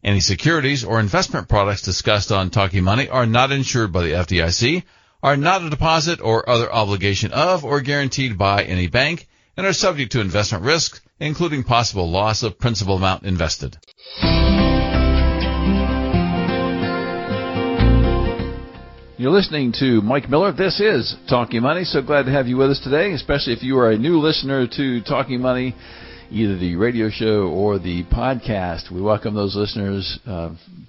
Any securities or investment products discussed on Talking Money are not insured by the FDIC, are not a deposit or other obligation of or guaranteed by any bank, and are subject to investment risks, including possible loss of principal amount invested. You're listening to Mike Miller. This is Talking Money. So glad to have you with us today, especially if you are a new listener to Talking Money, either the radio show or the podcast. We welcome those listeners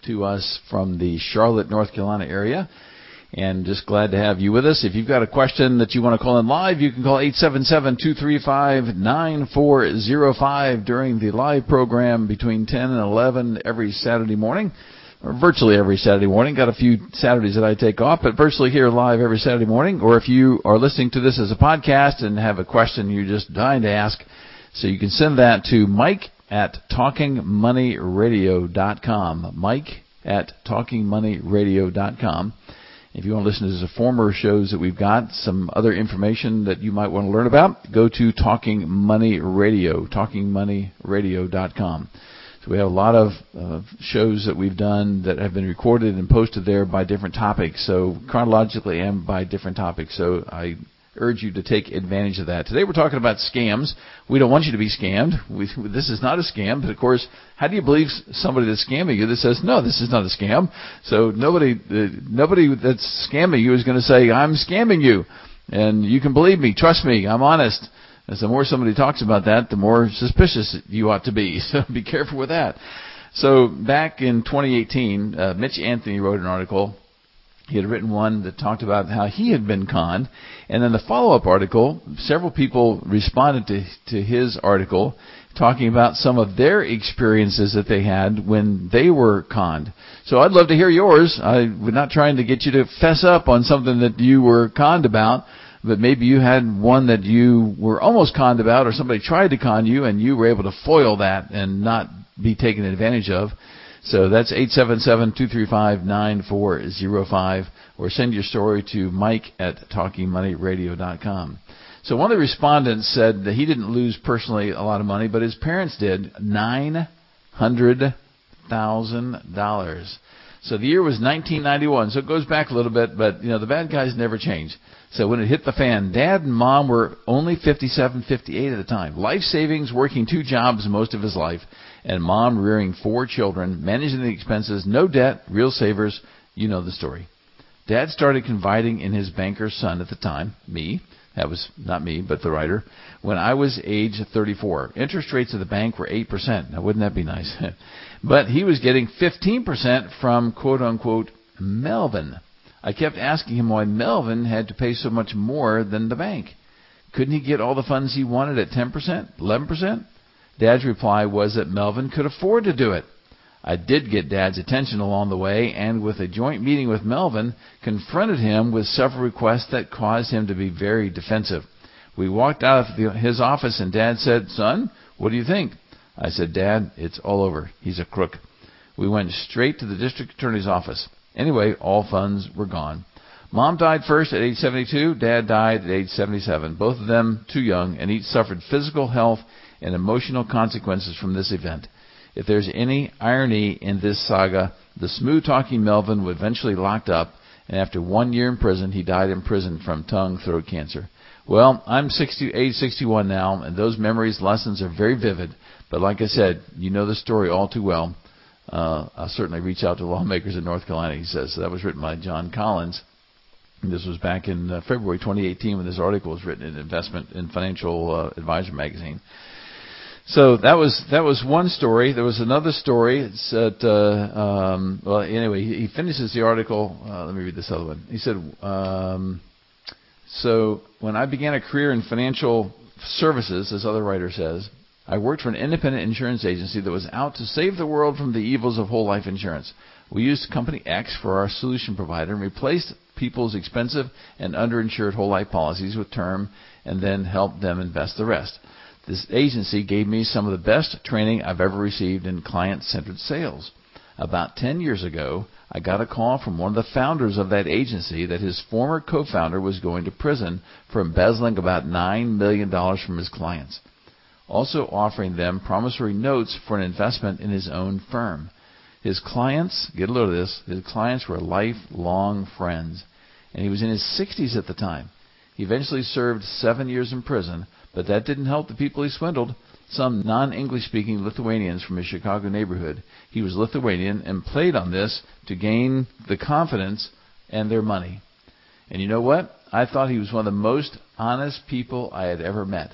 to us from the Charlotte, North Carolina area. And just glad to have you with us. If you've got a question that you want to call in live, you can call 877-235-9405 during the live program between 10 and 11 every Saturday morning, or virtually every Saturday morning. Got a few Saturdays that I take off, but virtually here live every Saturday morning. Or if you are listening to this as a podcast and have a question you're just dying to ask, so you can send that to Mike at TalkingMoneyRadio.com, Mike at TalkingMoneyRadio.com. If you want to listen to the former shows that we've got, some other information that you might want to learn about, go to Talking Money Radio, TalkingMoneyRadio.com. So we have a lot of shows that we've done that have been recorded and posted there by different topics, so chronologically and by different topics. So I urge you to take advantage of that. Today we're talking about scams. We don't want you to be scammed. This is not a scam, but of course, how do you believe somebody that's scamming you that says, no, this is not a scam? So nobody that's scamming you is going to say, I'm scamming you, and you can believe me, trust me, I'm honest. And so the more somebody talks about that, the more suspicious you ought to be. So be careful with that. So back in 2018, Mitch Anthony wrote an article. He had written one that talked about how he had been conned. And then the follow-up article, several people responded to his article talking about some of their experiences that they had when they were conned. So I'd love to hear yours. We're not trying to get you to fess up on something that you were conned about, but maybe you had one that you were almost conned about or somebody tried to con you and you were able to foil that and not be taken advantage of. So that's 877-235-9405, or send your story to Mike at TalkingMoneyRadio.com. So one of the respondents said that he didn't lose personally a lot of money, but his parents did, $900,000. So the year was 1991, so it goes back a little bit, but you know the bad guys never change. So when it hit the fan, Dad and Mom were only 57, 58 at the time. Life savings, working two jobs most of his life, and Mom rearing four children, managing the expenses, no debt, real savers. You know the story. Dad started confiding in his banker's son at the time, me. That was not me, but the writer. When I was age 34, interest rates at the bank were 8%. Now, wouldn't that be nice? But he was getting 15% from, quote-unquote, Melvin. I kept asking him why Melvin had to pay so much more than the bank. Couldn't he get all the funds he wanted at 10%, 11%? Dad's reply was that Melvin could afford to do it. I did get Dad's attention along the way, and with a joint meeting with Melvin, confronted him with several requests that caused him to be very defensive. We walked out of his office, and Dad said, Son, what do you think? I said, Dad, it's all over. He's a crook. We went straight to the district attorney's office. Anyway, all funds were gone. Mom died first at age 72. Dad died at age 77. Both of them too young, and each suffered physical health and emotional consequences from this event. If there's any irony in this saga, the smooth-talking Melvin was eventually locked up, and after 1 year in prison, he died in prison from tongue-throat cancer. Well, I'm age 61 now, and those memories, lessons are very vivid. But like I said, you know the story all too well. I'll certainly reach out to lawmakers in North Carolina, he says. So that was written by John Collins. And this was back in February 2018 when this article was written in Investment and Financial Advisor magazine. So that was one story. There was another story. It's at, well, anyway, he finishes the article. Let me read this other one. He said, so when I began a career in financial services, this other writer says, I worked for an independent insurance agency that was out to save the world from the evils of whole life insurance. We used Company X for our solution provider and replaced people's expensive and underinsured whole life policies with term and then helped them invest the rest. This agency gave me some of the best training I've ever received in client-centered sales. About 10 years ago, I got a call from one of the founders of that agency that his former co-founder was going to prison for embezzling about $9 million from his clients, also offering them promissory notes for an investment in his own firm. His clients, get a load of this, his clients were lifelong friends, and he was in his 60s at the time. He eventually served 7 years in prison, but that didn't help the people he swindled. Some non-English-speaking Lithuanians from his Chicago neighborhood. He was Lithuanian and played on this to gain the confidence and their money. And you know what? I thought he was one of the most honest people I had ever met.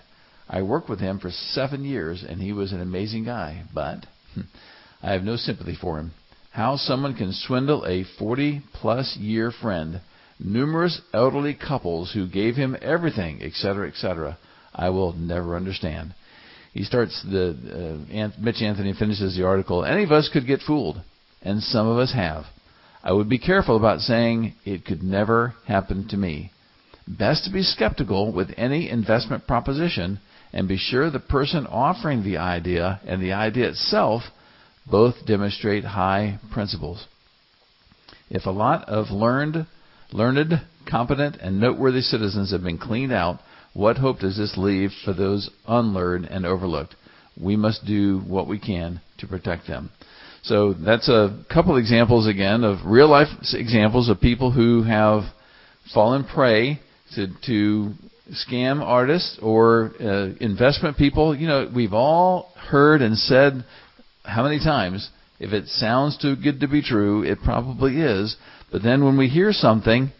I worked with him for 7 years, and he was an amazing guy, but I have no sympathy for him. How someone can swindle a 40-plus-year friend, numerous elderly couples who gave him everything, etc., etc., I will never understand. He starts, Mitch Anthony finishes the article, any of us could get fooled, and some of us have. I would be careful about saying it could never happen to me. Best to be skeptical with any investment proposition and be sure the person offering the idea and the idea itself both demonstrate high principles. If a lot of learned, competent, and noteworthy citizens have been cleaned out, what hope does this leave for those unlearned and overlooked? We must do what we can to protect them. So that's a couple examples again of real life examples of people who have fallen prey to scam artists or investment people. You know, we've all heard and said how many times, if it sounds too good to be true, it probably is. But then when we hear something,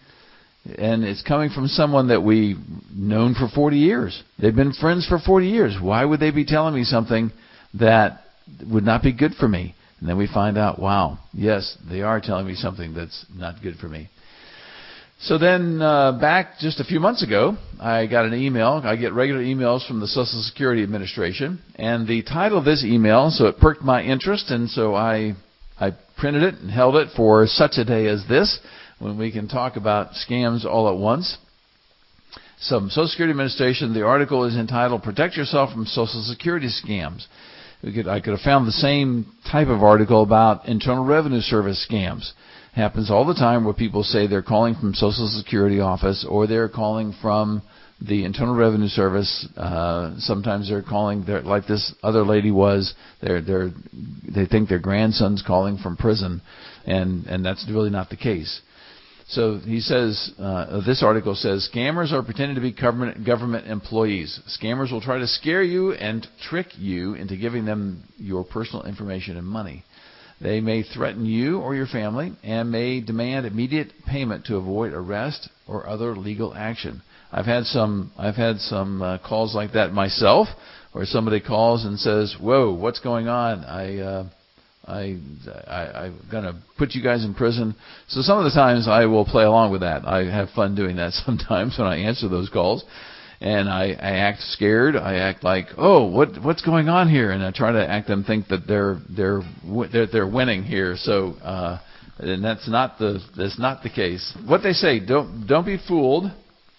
and it's coming from someone that we've known for 40 years. They've been friends for 40 years. Why would they be telling me something that would not be good for me? And then we find out, wow, yes, they are telling me something that's not good for me. So then back just a few months ago, I got an email. I get regular emails from the Social Security Administration. And the title of this email, so it perked my interest, and so I printed it and held it for such a day as this, when we can talk about scams all at once. Some Social Security Administration, the article is entitled, Protect Yourself from Social Security Scams. I could have found the same type of article about Internal Revenue Service scams. It happens all the time where people say they're calling from Social Security office or they're calling from the Internal Revenue Service. Sometimes they're calling, like this other lady was, they think their grandson's calling from prison, and that's really not the case. So he says, this article says, scammers are pretending to be government employees. Scammers will try to scare you and trick you into giving them your personal information and money. They may threaten you or your family and may demand immediate payment to avoid arrest or other legal action. I've had some calls like that myself, where somebody calls and says, "Whoa, what's going on? I'm gonna put you guys in prison." So some of the times I will play along with that. I have fun doing that sometimes when I answer those calls, and I act scared. I act like, "Oh, what's going on here?" And I try to act them think that they're winning here. So and that's not the case. What they say, don't be fooled.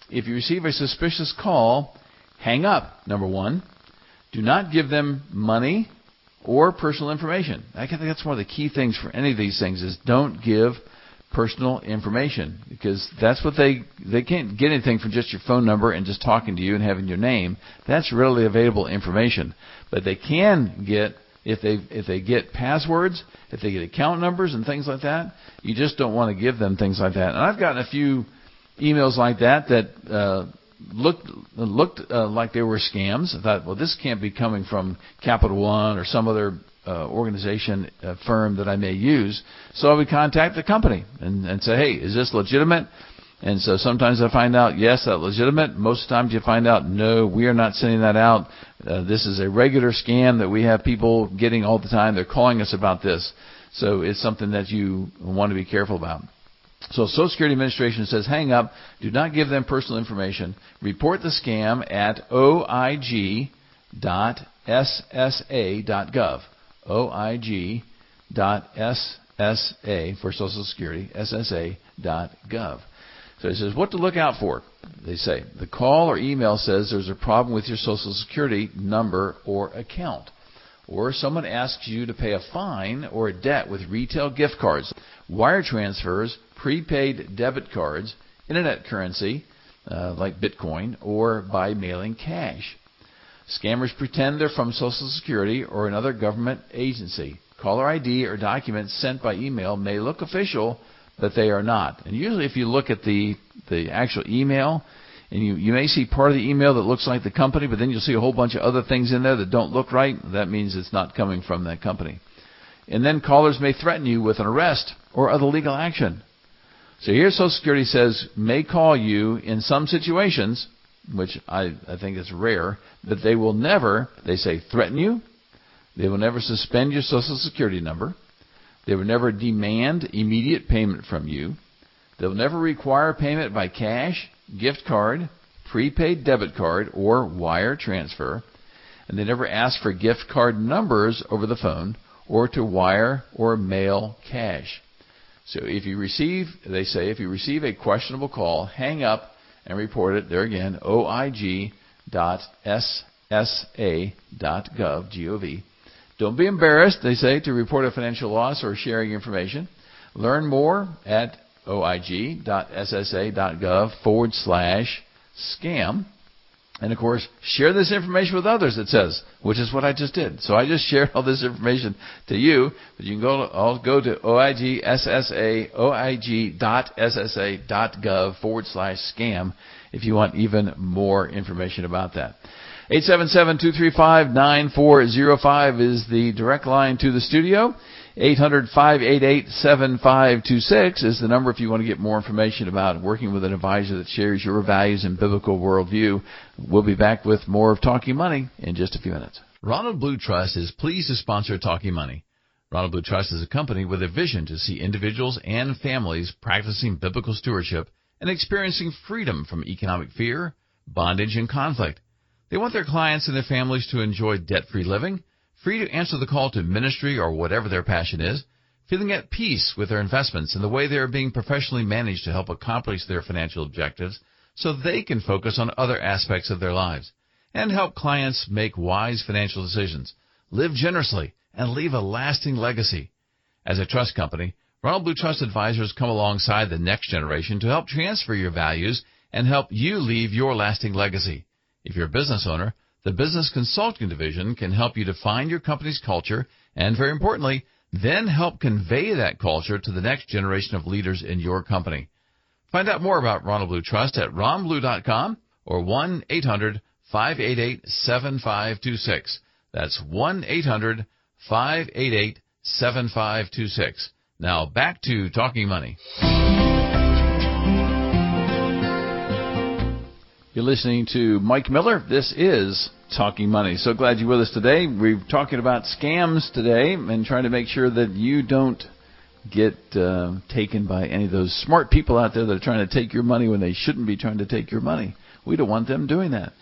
If you receive a suspicious call, hang up, number one. Do not give them money or personal information. I think that's one of the key things for any of these things is don't give personal information, because that's what they can't get anything from just your phone number and just talking to you and having your name. That's readily available information. But they can get, if they get passwords, if they get account numbers and things like that, you just don't want to give them things like that. And I've gotten a few emails like that looked like they were scams. I thought, well, this can't be coming from Capital One or some other organization firm that I may use. So I would contact the company and say, hey, is this legitimate? And so sometimes I find out, yes, that's legitimate. Most times you find out, no, we are not sending that out. This is a regular scam that we have people getting all the time. They're calling us about this. So it's something that you want to be careful about. So Social Security Administration says, hang up. Do not give them personal information. Report the scam at oig.ssa.gov. oig.ssa.gov. SSA for Social Security, SSA.gov. So he says, what to look out for? They say, the call or email says there's a problem with your Social Security number or account. Or someone asks you to pay a fine or a debt with retail gift cards, wire transfers, prepaid debit cards, internet currency like Bitcoin, or by mailing cash. Scammers pretend they're from Social Security or another government agency. Caller ID or documents sent by email may look official, but they are not. And usually if you look at the actual email, and you may see part of the email that looks like the company, but then you'll see a whole bunch of other things in there that don't look right. That means it's not coming from that company. And then callers may threaten you with an arrest or other legal action. So here Social Security says may call you in some situations, which I think is rare, but they will never, they say, threaten you. They will never suspend your Social Security number. They will never demand immediate payment from you. They'll never require payment by cash, gift card, prepaid debit card, or wire transfer, and they never ask for gift card numbers over the phone or to wire or mail cash. So if you receive, they say, if you receive a questionable call, hang up and report it. There again, oig.ssa.gov, G-O-V. Don't be embarrassed, they say, to report a financial loss or sharing information. Learn more at oig.ssa.gov/scam. And, of course, share this information with others, it says, which is what I just did. So I just shared all this information to you. But you can go to oig.ssa.gov/scam if you want even more information about that. 877-235-9405 is the direct line to the studio. 800-588-7526 is the number if you want to get more information about working with an advisor that shares your values and biblical worldview. We'll be back with more of Talking Money in just a few minutes. Ronald Blue Trust is pleased to sponsor Talking Money. Ronald Blue Trust is a company with a vision to see individuals and families practicing biblical stewardship and experiencing freedom from economic fear, bondage, and conflict. They want their clients and their families to enjoy debt-free living, free to answer the call to ministry or whatever their passion is, feeling at peace with their investments and the way they are being professionally managed to help accomplish their financial objectives so they can focus on other aspects of their lives, and help clients make wise financial decisions, live generously, and leave a lasting legacy. As a trust company, Ronald Blue Trust Advisors come alongside the next generation to help transfer your values and help you leave your lasting legacy. If you're a business owner, the Business Consulting Division can help you define your company's culture and, very importantly, then help convey that culture to the next generation of leaders in your company. Find out more about Ronald Blue Trust at ronblue.com or 1-800-588-7526. That's 1-800-588-7526. Now back to Talking Money. You're listening to Mike Miller. This is Talking Money. So glad you're with us today. We're talking about scams today and trying to make sure that you don't get taken by any of those smart people out there that are trying to take your money when they shouldn't be trying to take your money. We don't want them doing that.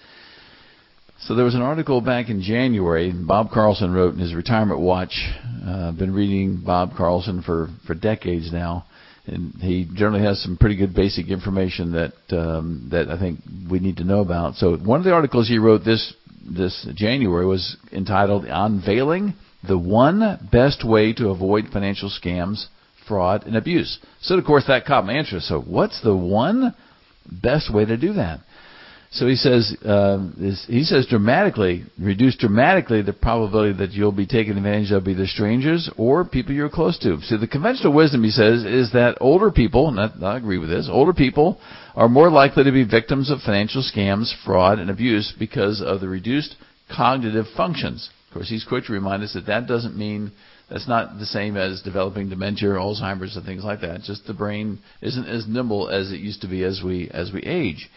So there was an article back in January Bob Carlson wrote in his Retirement Watch. I've been reading Bob Carlson for decades now. And he generally has some pretty good basic information that that I think we need to know about. So one of the articles he wrote this January was entitled "Unveiling the One Best Way to Avoid Financial Scams, Fraud, and Abuse." So, of course, that caught my interest. So what's the one best way to do that? So he says, reduce dramatically the probability that you'll be taken advantage of either strangers or people you're close to. So the conventional wisdom, he says, is that older people, and I agree with this, older people are more likely to be victims of financial scams, fraud, and abuse because of the reduced cognitive functions. Of course, he's quick to remind us that doesn't mean that's not the same as developing dementia or Alzheimer's and things like that. Just the brain isn't as nimble as it used to be as we age.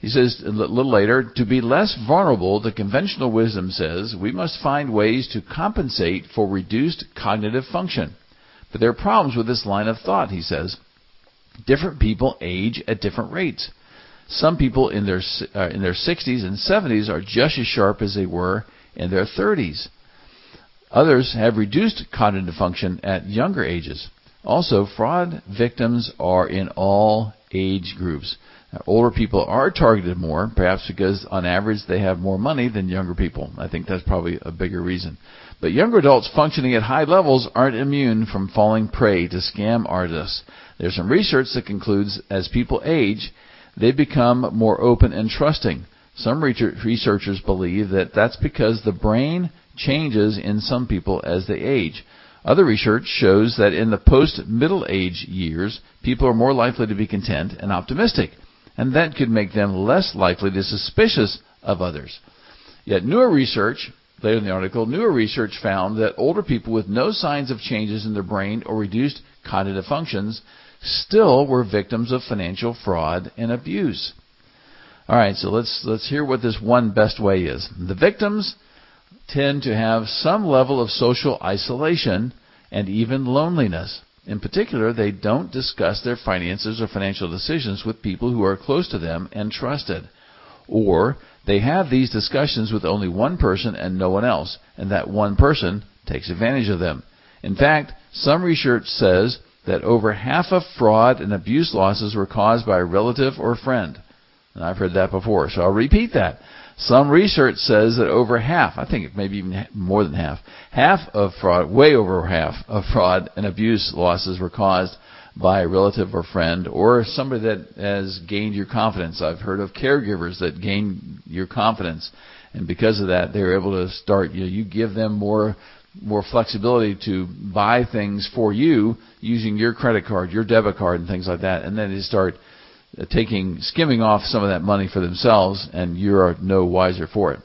He says a little later, to be less vulnerable, the conventional wisdom says we must find ways to compensate for reduced cognitive function. But there are problems with this line of thought, he says. Different people age at different rates. Some people in their 60s and 70s are just as sharp as they were in their 30s. Others have reduced cognitive function at younger ages. Also, fraud victims are in all age groups. Now, older people are targeted more, perhaps because on average they have more money than younger people. I think that's probably a bigger reason. But younger adults functioning at high levels aren't immune from falling prey to scam artists. There's some research that concludes as people age, they become more open and trusting. Some researchers believe that that's because the brain changes in some people as they age. Other research shows that in the post-middle age years, people are more likely to be content and optimistic, and that could make them less likely to be suspicious of others. Yet newer research, later in the article, newer research found that older people with no signs of changes in their brain or reduced cognitive functions still were victims of financial fraud and abuse. All right, so let's hear what this one best way is. The victims tend to have some level of social isolation and even loneliness. In particular, they don't discuss their finances or financial decisions with people who are close to them and trusted. Or they have these discussions with only one person and no one else, and that one person takes advantage of them. In fact, some research says that over half of fraud and abuse losses were caused by a relative or friend. And I've heard that before, so I'll repeat that. Some research says that over half, I think it may be even more than half, way over half of fraud and abuse losses were caused by a relative or friend or somebody that has gained your confidence. I've heard of caregivers that gain your confidence, and because of that, they're able to start, you give them more flexibility to buy things for you using your credit card, your debit card, and things like that, and then they start skimming off some of that money for themselves, and you are no wiser for it.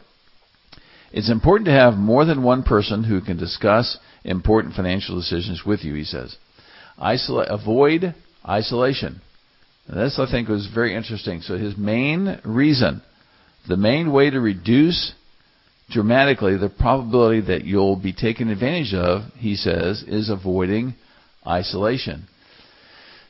It's important to have more than one person who can discuss important financial decisions with you, he says. Avoid isolation. And this, I think, was very interesting. So his main reason, the main way to reduce dramatically the probability that you'll be taken advantage of, he says, is avoiding isolation.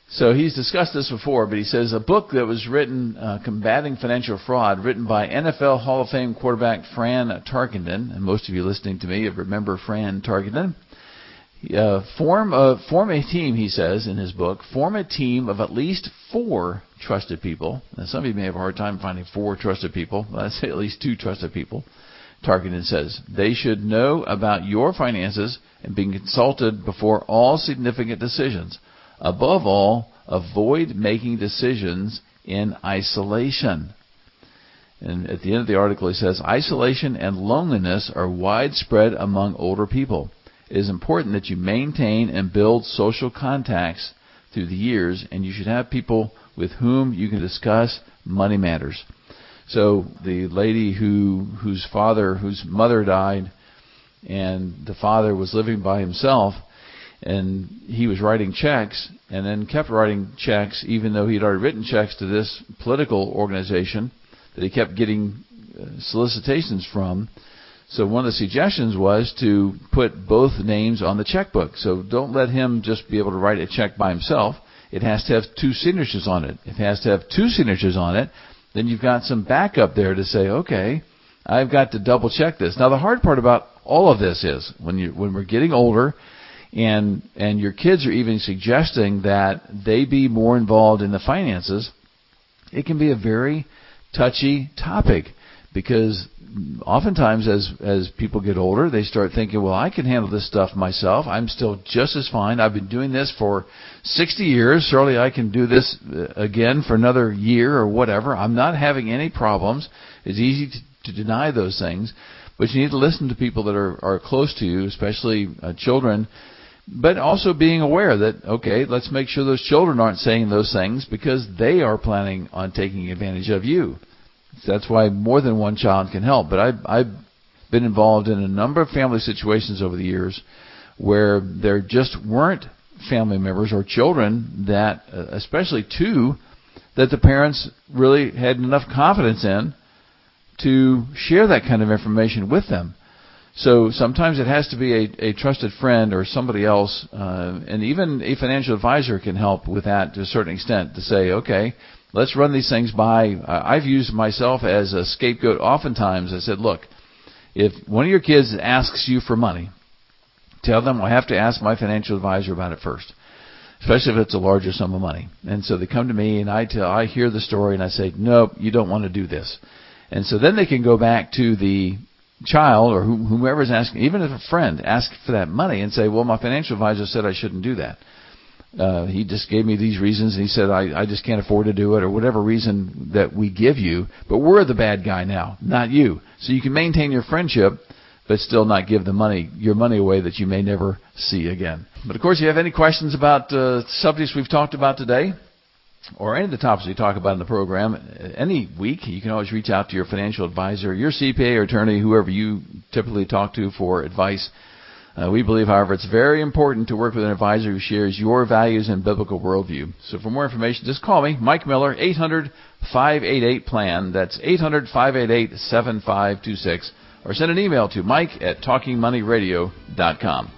So he's discussed this before, but he says a book that was written, Combating Financial Fraud, written by NFL Hall of Fame quarterback Fran Tarkenton, and most of you listening to me remember Fran Tarkenton. Form a team, he says in his book, form a team of at least 4 trusted people. Now, some of you may have a hard time finding 4 trusted people. I'd say at least 2 trusted people. Tarkenton says they should know about your finances and being consulted before all significant decisions. Above all, avoid making decisions in isolation. And at the end of the article, he says, isolation and loneliness are widespread among older people. It is important that you maintain and build social contacts through the years, and you should have people with whom you can discuss money matters. So the lady whose mother died, and the father was living by himself, and he was writing checks and then kept writing checks even though he'd already written checks to this political organization that he kept getting solicitations from. So one of the suggestions was to put both names on the checkbook. So don't let him just be able to write a check by himself. It has to have 2 signatures on it. If it has to have 2 signatures on it, then you've got some backup there to say, okay, I've got to double check this. Now the hard part about all of this is when we're getting older, and your kids are even suggesting that they be more involved in the finances, it can be a very touchy topic, because oftentimes as people get older, they start thinking, well, I can handle this stuff myself. I'm still just as fine. I've been doing this for 60 years. Surely I can do this again for another year or whatever. I'm not having any problems. It's easy to deny those things, but you need to listen to people that are close to you, especially children. But also being aware that, okay, let's make sure those children aren't saying those things because they are planning on taking advantage of you. So that's why more than one child can help. But I've been involved in a number of family situations over the years where there just weren't family members or children that, especially 2, that the parents really had enough confidence in to share that kind of information with them. So sometimes it has to be a trusted friend or somebody else, and even a financial advisor can help with that to a certain extent, to say, okay, let's run these things by. I've used myself as a scapegoat oftentimes. I said, look, if one of your kids asks you for money, tell them, I have to ask my financial advisor about it first, especially if it's a larger sum of money. And so they come to me, and I hear the story, and I say, nope, you don't want to do this. And so then they can go back to the child or whomever's asking, even if a friend asks for that money, and say, well, my financial advisor said I shouldn't do that. He just gave me these reasons, and he said I just can't afford to do it, or whatever reason that we give you, but we're the bad guy now, not you. So you can maintain your friendship but still not give the money, your money away that you may never see again. But, of course, if you have any questions about subjects we've talked about today or any of the topics we talk about in the program any week, you can always reach out to your financial advisor, your CPA or attorney, whoever you typically talk to for advice. We believe, however, it's very important to work with an advisor who shares your values and biblical worldview. So for more information, just call me, Mike Miller, 800-588-PLAN. That's 800-588-7526. Or send an email to Mike at TalkingMoneyRadio.com.